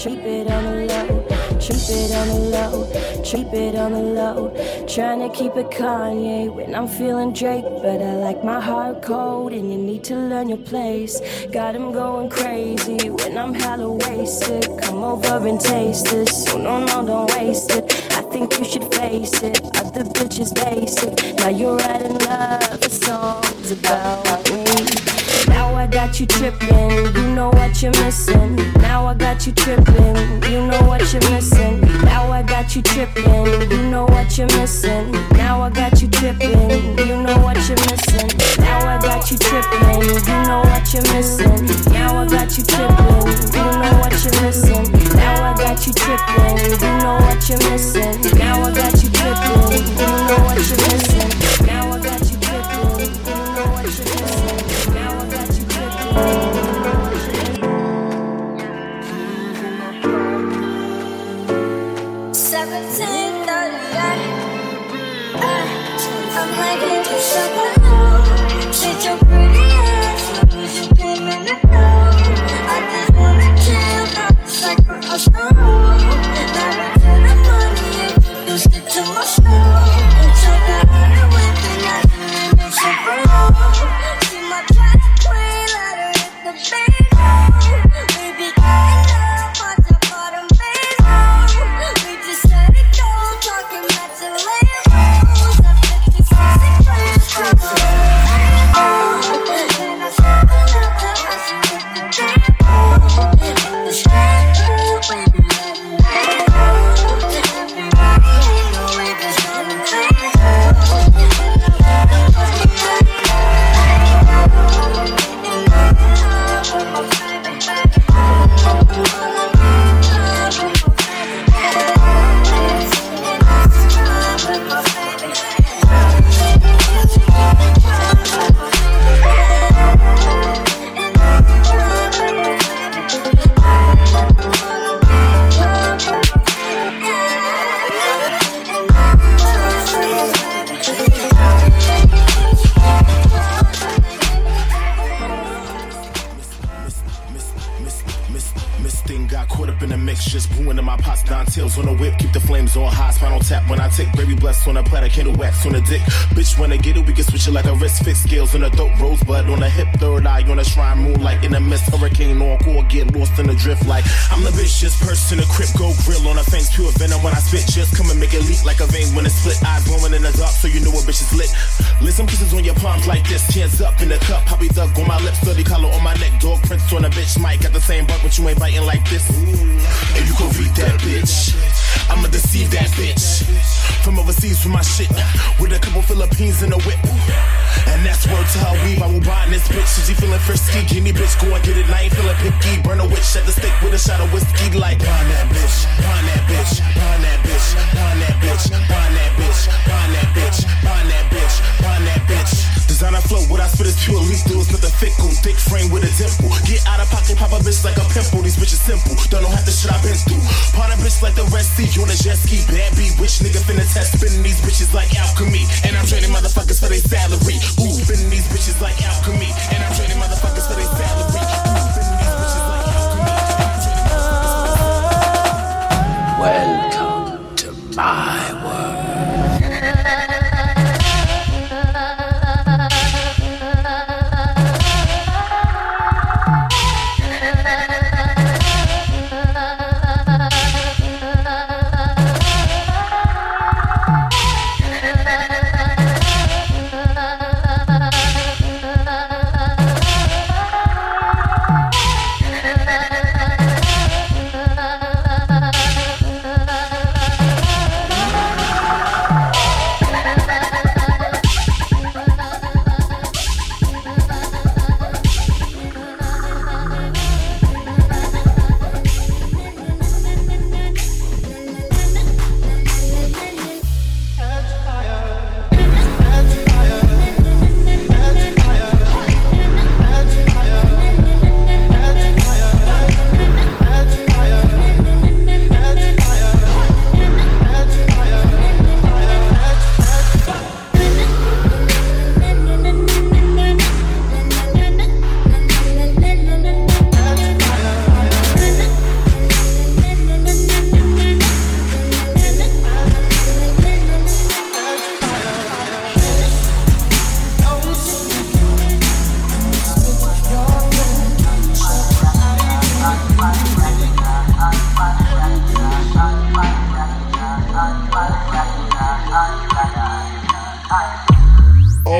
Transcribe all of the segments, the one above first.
Keep it on the low, keep it on the low, keep it on the low. Trying to keep it Kanye when I'm feeling Drake, but I like my heart cold and you need to learn your place. Got him going crazy when I'm hella wasted. Come over and taste this, so no, don't waste it. I think you should face it, other bitches basic. Now you're writing love, the song's about me. Now I got you trippin', you know what you're missing. Now I got you trippin', you know what you're missing. Now I got you trippin', you know what you're missing. Now I got you trippin', you know what you're missing. Now I got you trippin', you know what you're missing. Now I got you trippin', you know what you're missing. Now I got you trippin', you know what you're missing. Now I got you trippin', you know what you're missing. Now I got you trippin', you know what you're missing. Now I got you trippin'.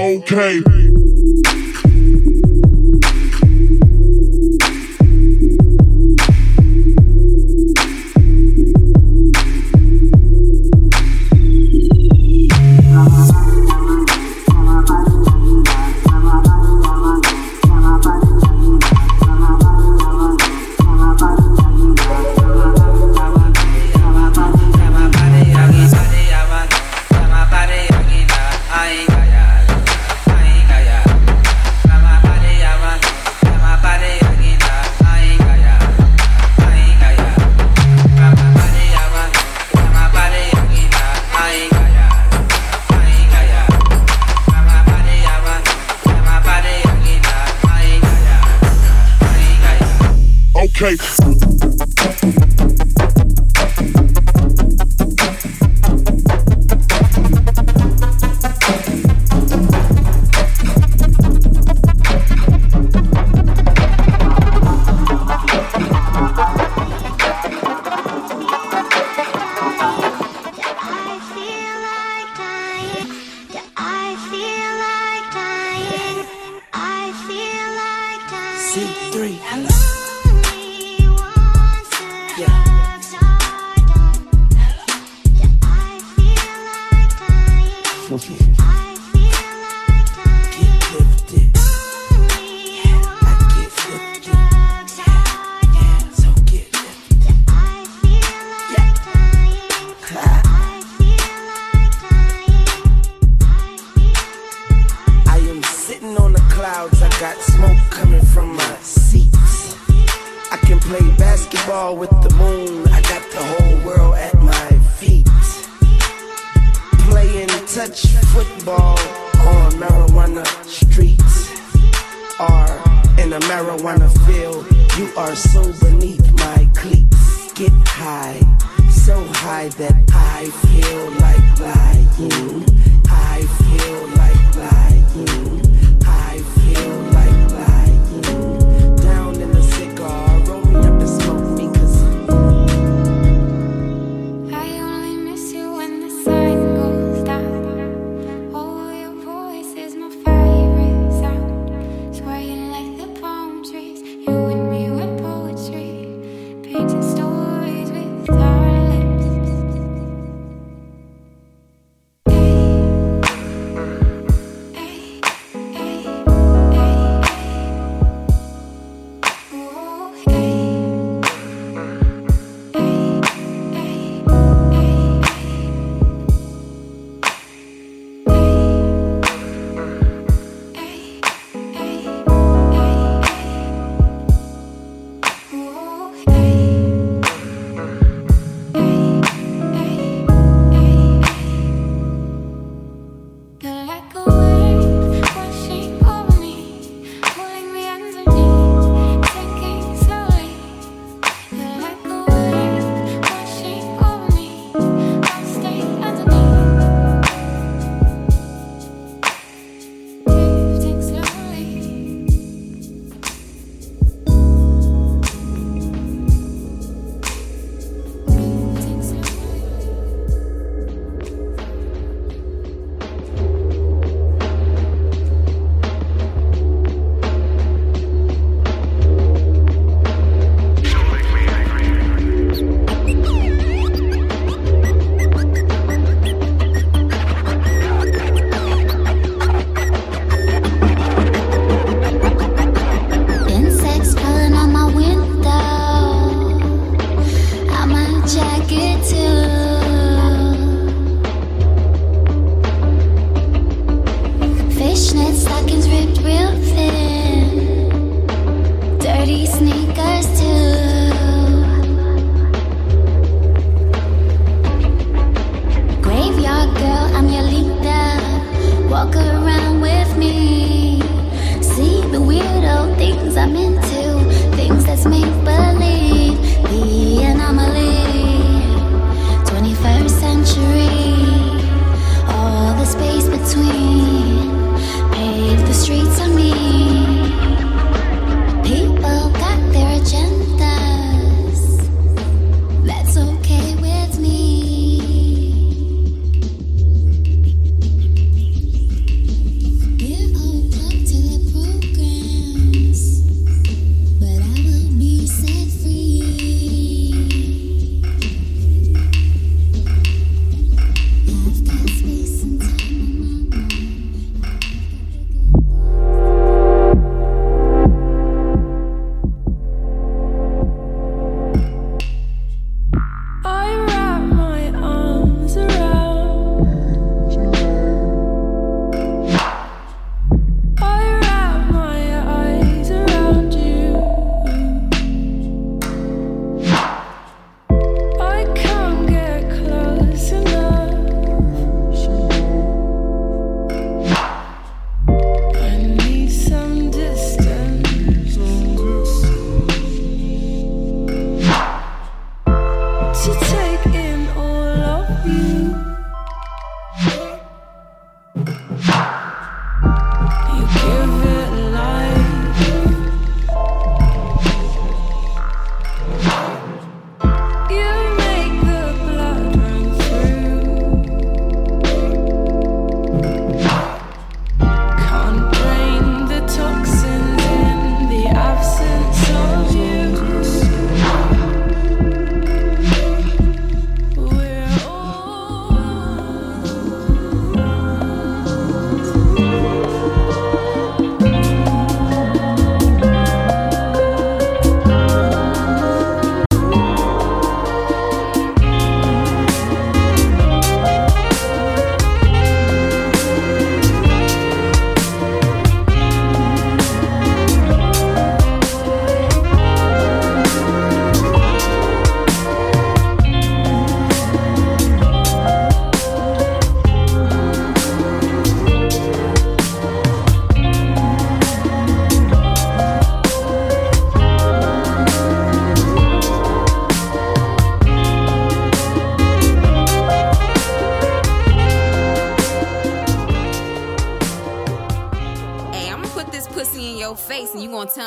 okay. Okay.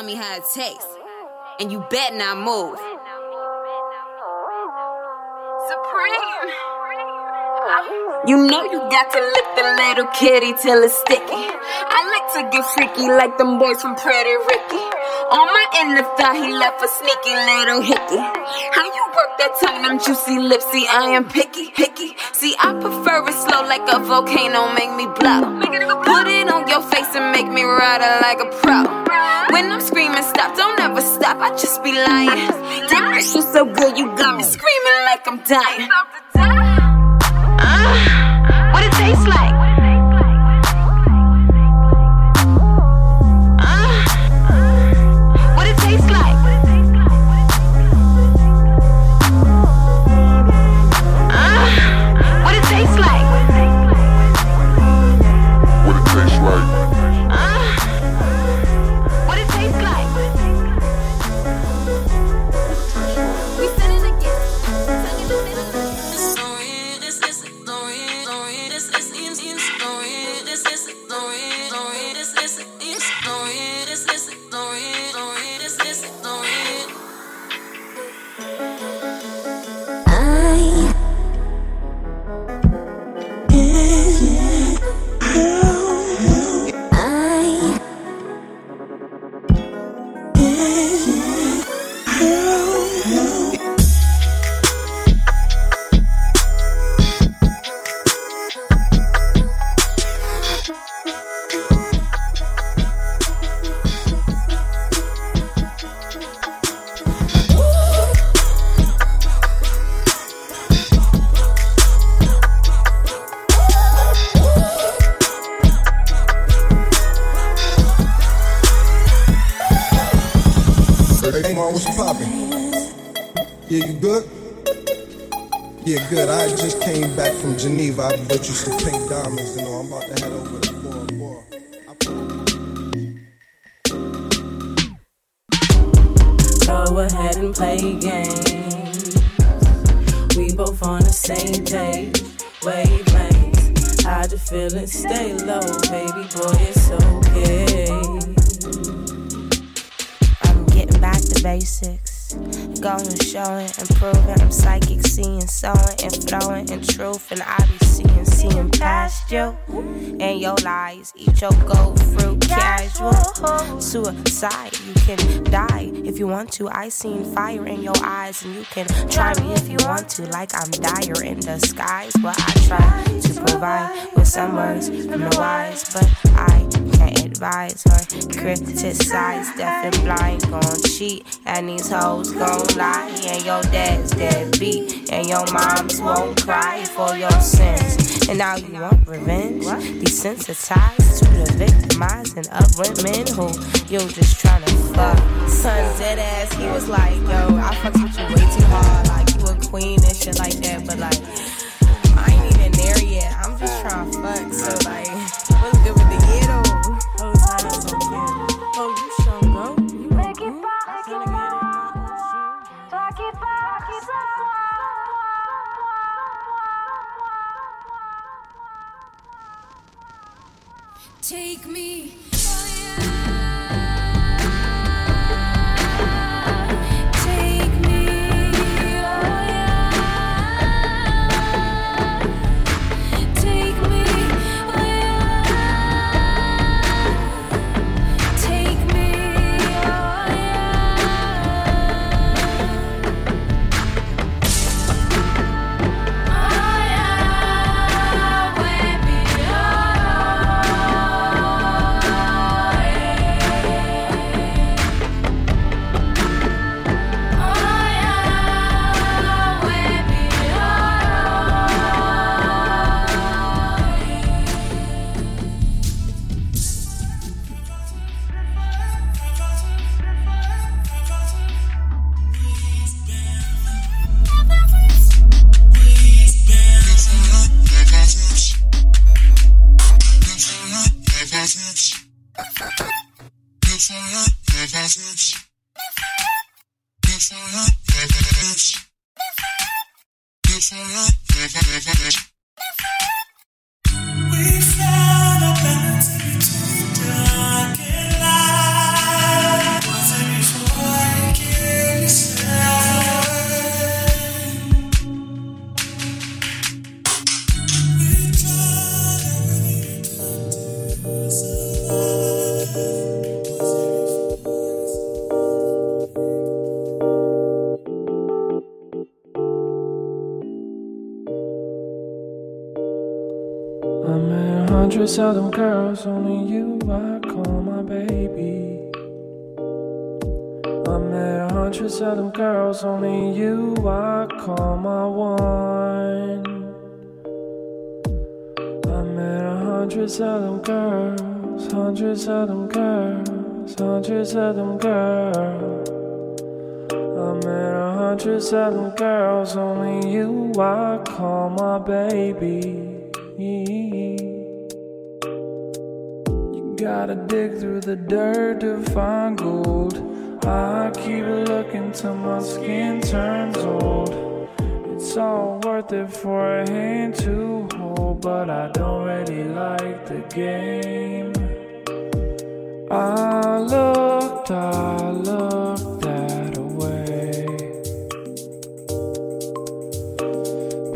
tell me how it tastes, and you bet not move. Supreme. You know you got to lick the little kitty till it's sticky. I like to get freaky like them boys from Pretty Ricky. On my inner thigh, he left a sneaky little hickey. How you work that tongue, them juicy lips? See, I am picky. See, I prefer it slow like a volcano, make me blow. Put it on your face and make me ride it like a pro. When I'm screaming, stop, don't ever stop, I just be lying. Damn, this shit's so good, you got me screaming like I'm dying. What it tastes like? What's poppin'? Yeah, you good? Yeah, good. I just came back from Geneva. I bought you some pink diamonds, you know. I'm about to head over to the bar. Go ahead and play games. We both on the same page, wavelengths. Hide your feelings, stay low, baby boy. It's okay. Basics, go and show it, and prove it. I'm psychic, seeing, sewing, and flowing in truth, and I be seeing past you and your lies. Eat your gold fruit, casual suicide. You can die if you want to. I seen fire in your eyes, and you can try me if you want to. Like I'm dire in the skies, but I try to provide with some words from the wise, but I can't advise or criticize. Deaf and blind gon' cheat, and these hoes gon' lie. And your dad's deadbeat, and your moms won't cry for your sins. And now you want revenge? Desensitized to the victimizing of women who you just tryna fuck. Son dead ass, he was like, yo, I fucked with you way too hard. Like you a queen and shit like that, but like I ain't even there yet. I'm just tryna fuck, so like what's good with the year though? Take me. We've found a path into the dark and light. Wondrous other girls, only you I call my baby. I met 100 other girls, only you I call my one. I met 100 other girls, 100 other girls, 100 other girls. I met 100 other girls, only you I call my baby. Gotta dig through the dirt to find gold. I keep looking till my skin turns old. It's all worth it for a hand to hold, but I don't really like the game. I looked that away,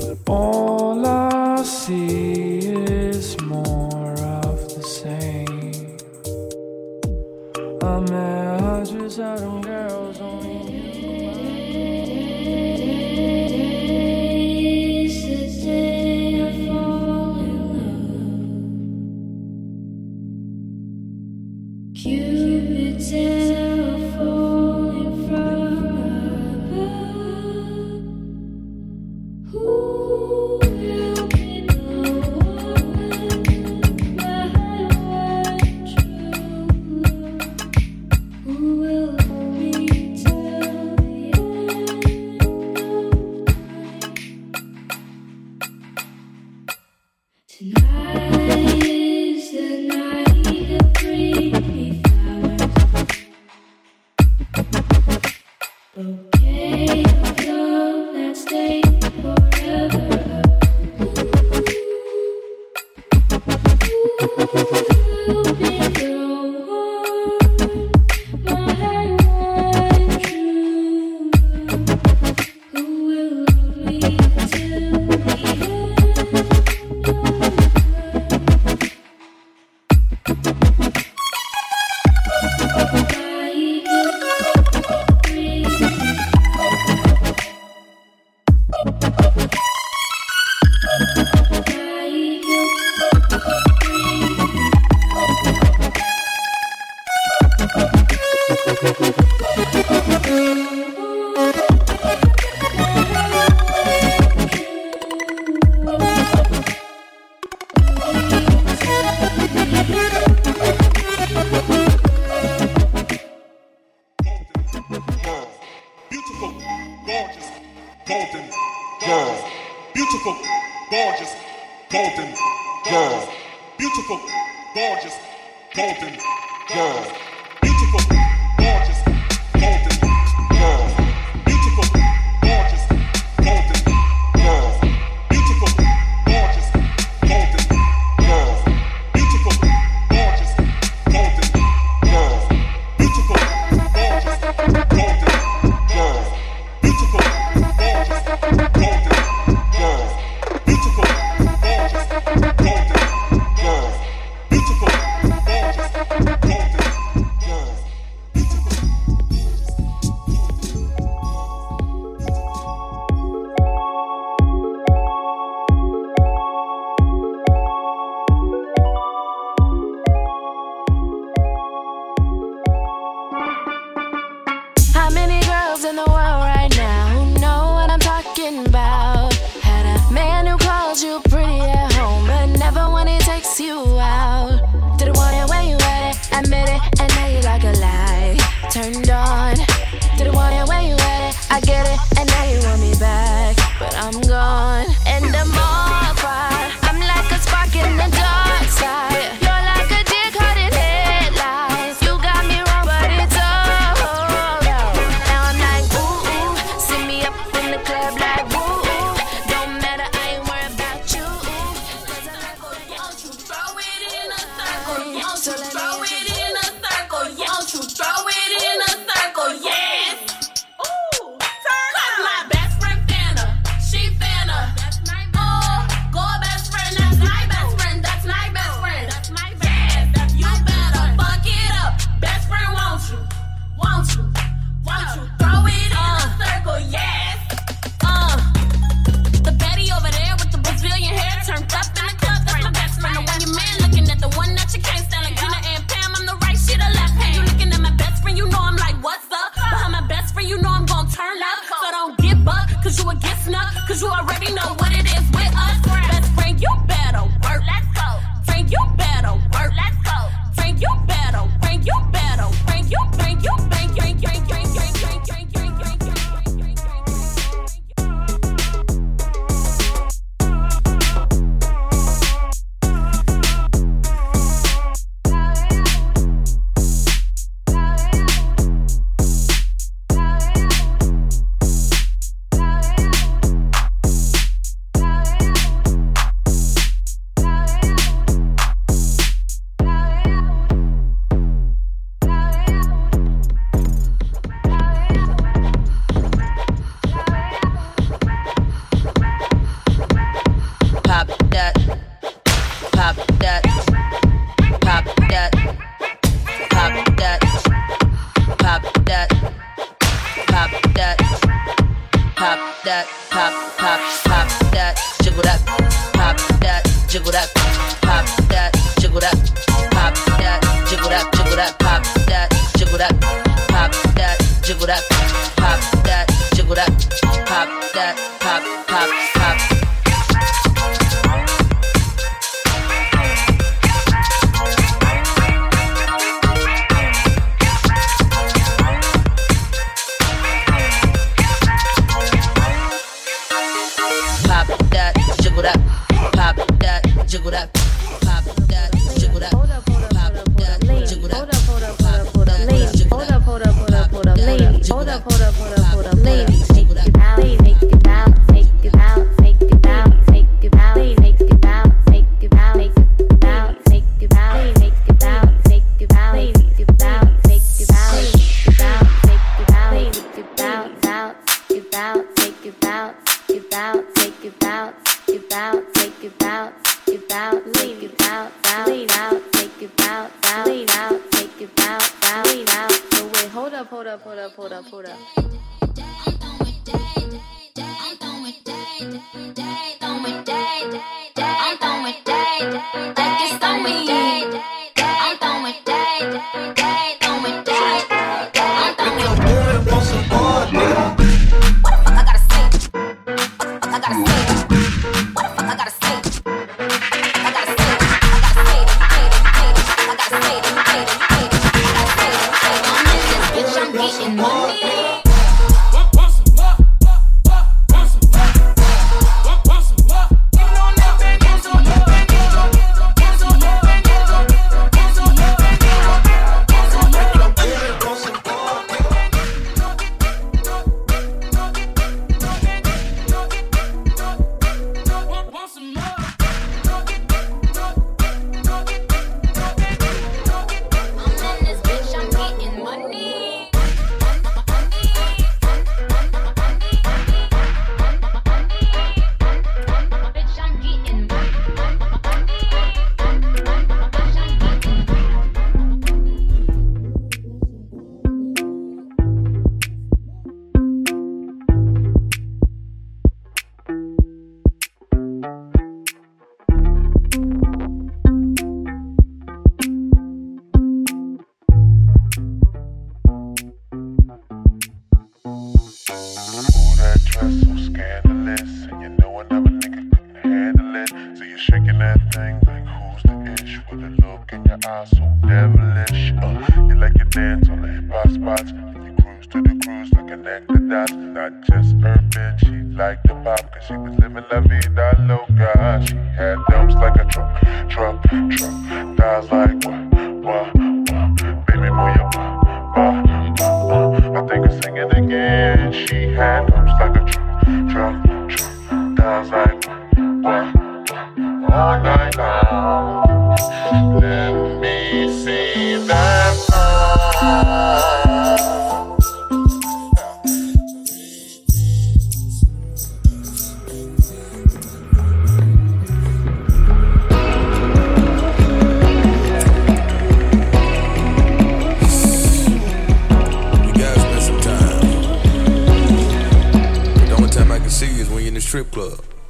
but all I see is more of the same. I met 100 other girls, only you. Today's the day I fall in love. Cupid's arrow falling from above. Ooh. Tonight is the night that brings me flowers. Bouquet of love that stays forever. Ooh. Ooh. Beautiful, gorgeous, golden girl. Beautiful, gorgeous, golden girl. Beautiful, gorgeous, golden girl. Beautiful, gorgeous, golden girl. Beautiful, gorgeous, golden girl. Beautiful, gorgeous, golden girl. Beautiful, gorgeous, golden girl. Beautiful, gorgeous, golden girl. Beautiful, gorgeous, golden girl. cause you would get snuck, cause you already know what it is with us. Best friend, you better work. Let's go. Friend, you better work. Let's go. Friend, you better. Friend, you better. Friend, you bang, you bang, bang, bang, bang, bang, bang, bang, bang, bang, bang.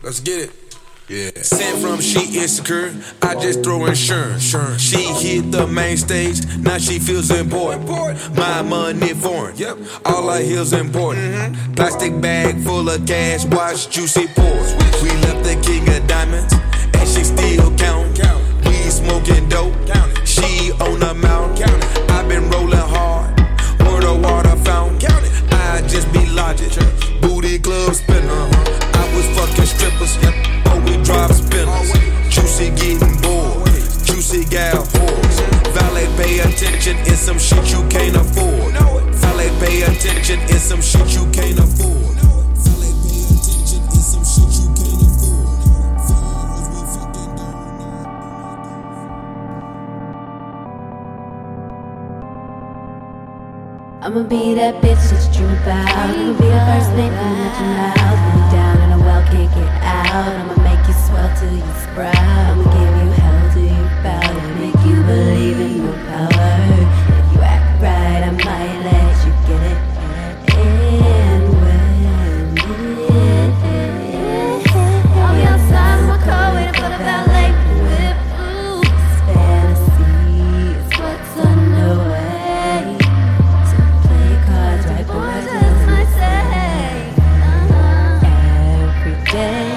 Let's get it. Yeah. Sent from she insecure, I just throw insurance. She hit the main stage, now she feels important. My money foreign, yep. All I heel's important. Mm-hmm. Plastic bag full of cash, watch juicy pours. We left the king of diamonds, and she still counting. We smoking dope, she on the mount. I've been rolling hard, word of water fountain. I just be logic, booty club spinner. I was fucking strippers, yep. Drop spinners, juicy getting bored, juicy gal whores. Valet pay attention, it's some shit you can't afford. Valet pay attention, it's some shit you can't afford. Valet pay attention, it's some shit you can't afford. I'ma be that bitch that you about. I'ma be a first name that you loud. When you down in a well, can't get out. I'ma make you swell till you sprout. I'ma give you hell till you bow. Make you believe in your power. If you act right, I might let you get it. And when I'll be outside my car waiting for the valet whip. This fantasy is what's underway. So play your cards right, boy, I just might say every day.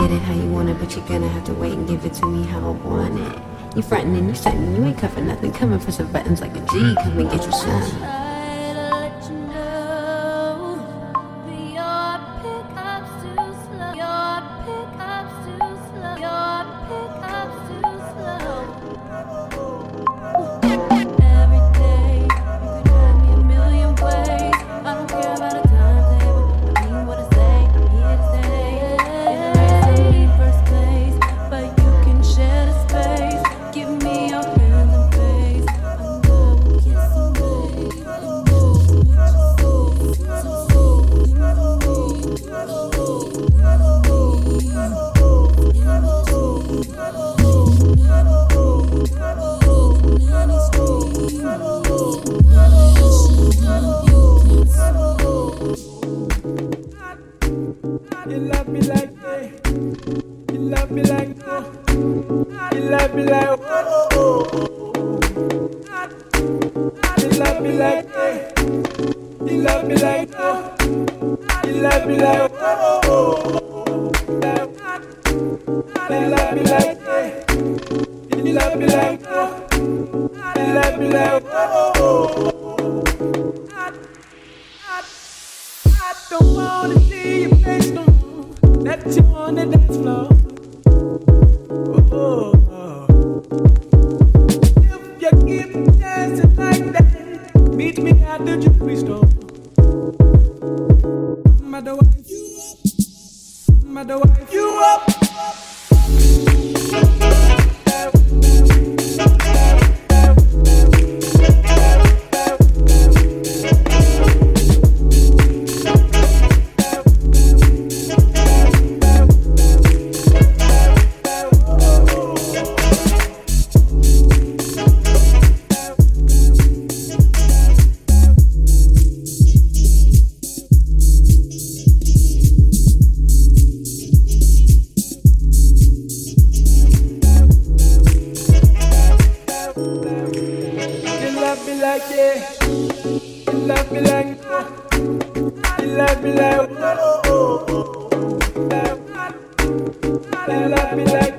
Get it how you want it, but you're gonna have to wait and give it to me how I want it. You frontin' and you shuttin', you ain't covering nothing. Come and push the buttons like a G, come and get your son. Let me like